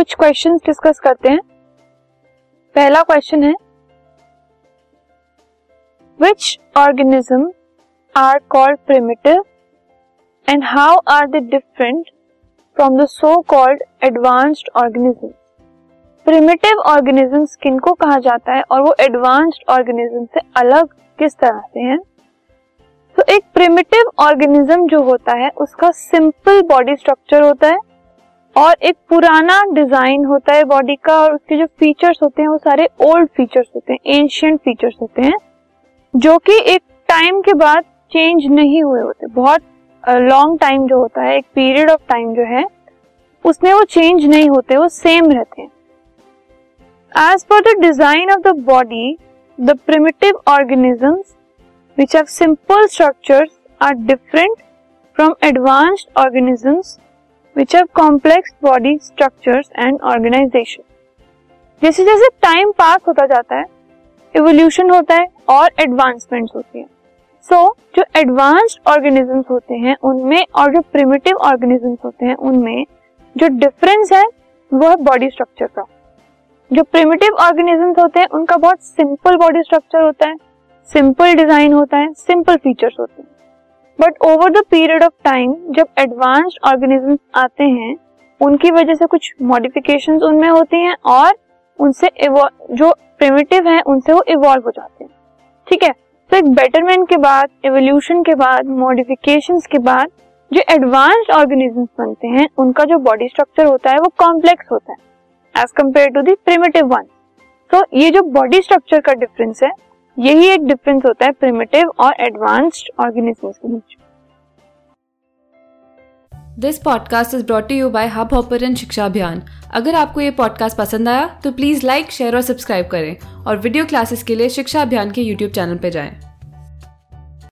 कुछ questions discuss करते हैं। पहला क्वेश्चन है which organism are called primitive and how are they different from the so called advanced organism. Primitive organisms किनको कहा जाता है और वो एडवांस्ड ऑर्गेनिज्म से अलग किस तरह से हैं? तो एक प्रिमिटिव ऑर्गेनिज्म जो होता है उसका सिंपल बॉडी स्ट्रक्चर होता है और एक पुराना डिजाइन होता है बॉडी का, और उसके जो फीचर्स होते हैं वो सारे ओल्ड फीचर्स होते हैं, एंशिएंट फीचर्स होते हैं, जो कि एक टाइम के बाद चेंज नहीं हुए होते। बहुत लॉन्ग टाइम जो होता है, एक पीरियड ऑफ टाइम जो है उसमें वो चेंज नहीं होते, वो सेम रहते हैं। As per the design of the body, the primitive organisms which have simple structures are different from advanced organisms which have complex body structures and organization. जैसे जैसे टाइम पास होता जाता है, evolution होता है और advancements होती है। So, जो advanced organisms होते हैं उनमें और जो primitive organisms होते हैं उनमें जो difference है वो है body structure का। जो प्रिमिटिव ऑर्गेनिजम्स होते हैं उनका बहुत सिंपल बॉडी स्ट्रक्चर होता है, सिंपल डिजाइन होता है, सिंपल फीचर्स होते हैं। But over the period of time जब एडवांस्ड ऑर्गेनिजम्स आते हैं उनकी वजह से कुछ मॉडिफिकेशंस उनमें होती हैं और उनसे जो प्रिमिटिव हैं उनसे वो इवॉल्व हो जाते हैं। ठीक है, तो एक बेटरमेंट के बाद, एवोल्यूशन के बाद, मॉडिफिकेशंस के बाद जो एडवांस्ड ऑर्गेनिजम्स बनते हैं उनका जो बॉडी स्ट्रक्चर होता है वो कॉम्प्लेक्स होता है as compared to the primitive one. So, ये जो body structure का difference है, यही एक difference होता है primitive और advanced organisms के बीच। This podcast is brought to you by Hubhopper and शिक्षा अभियान। अगर आपको ये podcast पसंद आया तो प्लीज़ लाइक, share और सब्सक्राइब करें और video classes के लिए शिक्षा अभियान के YouTube चैनल पे जाएं।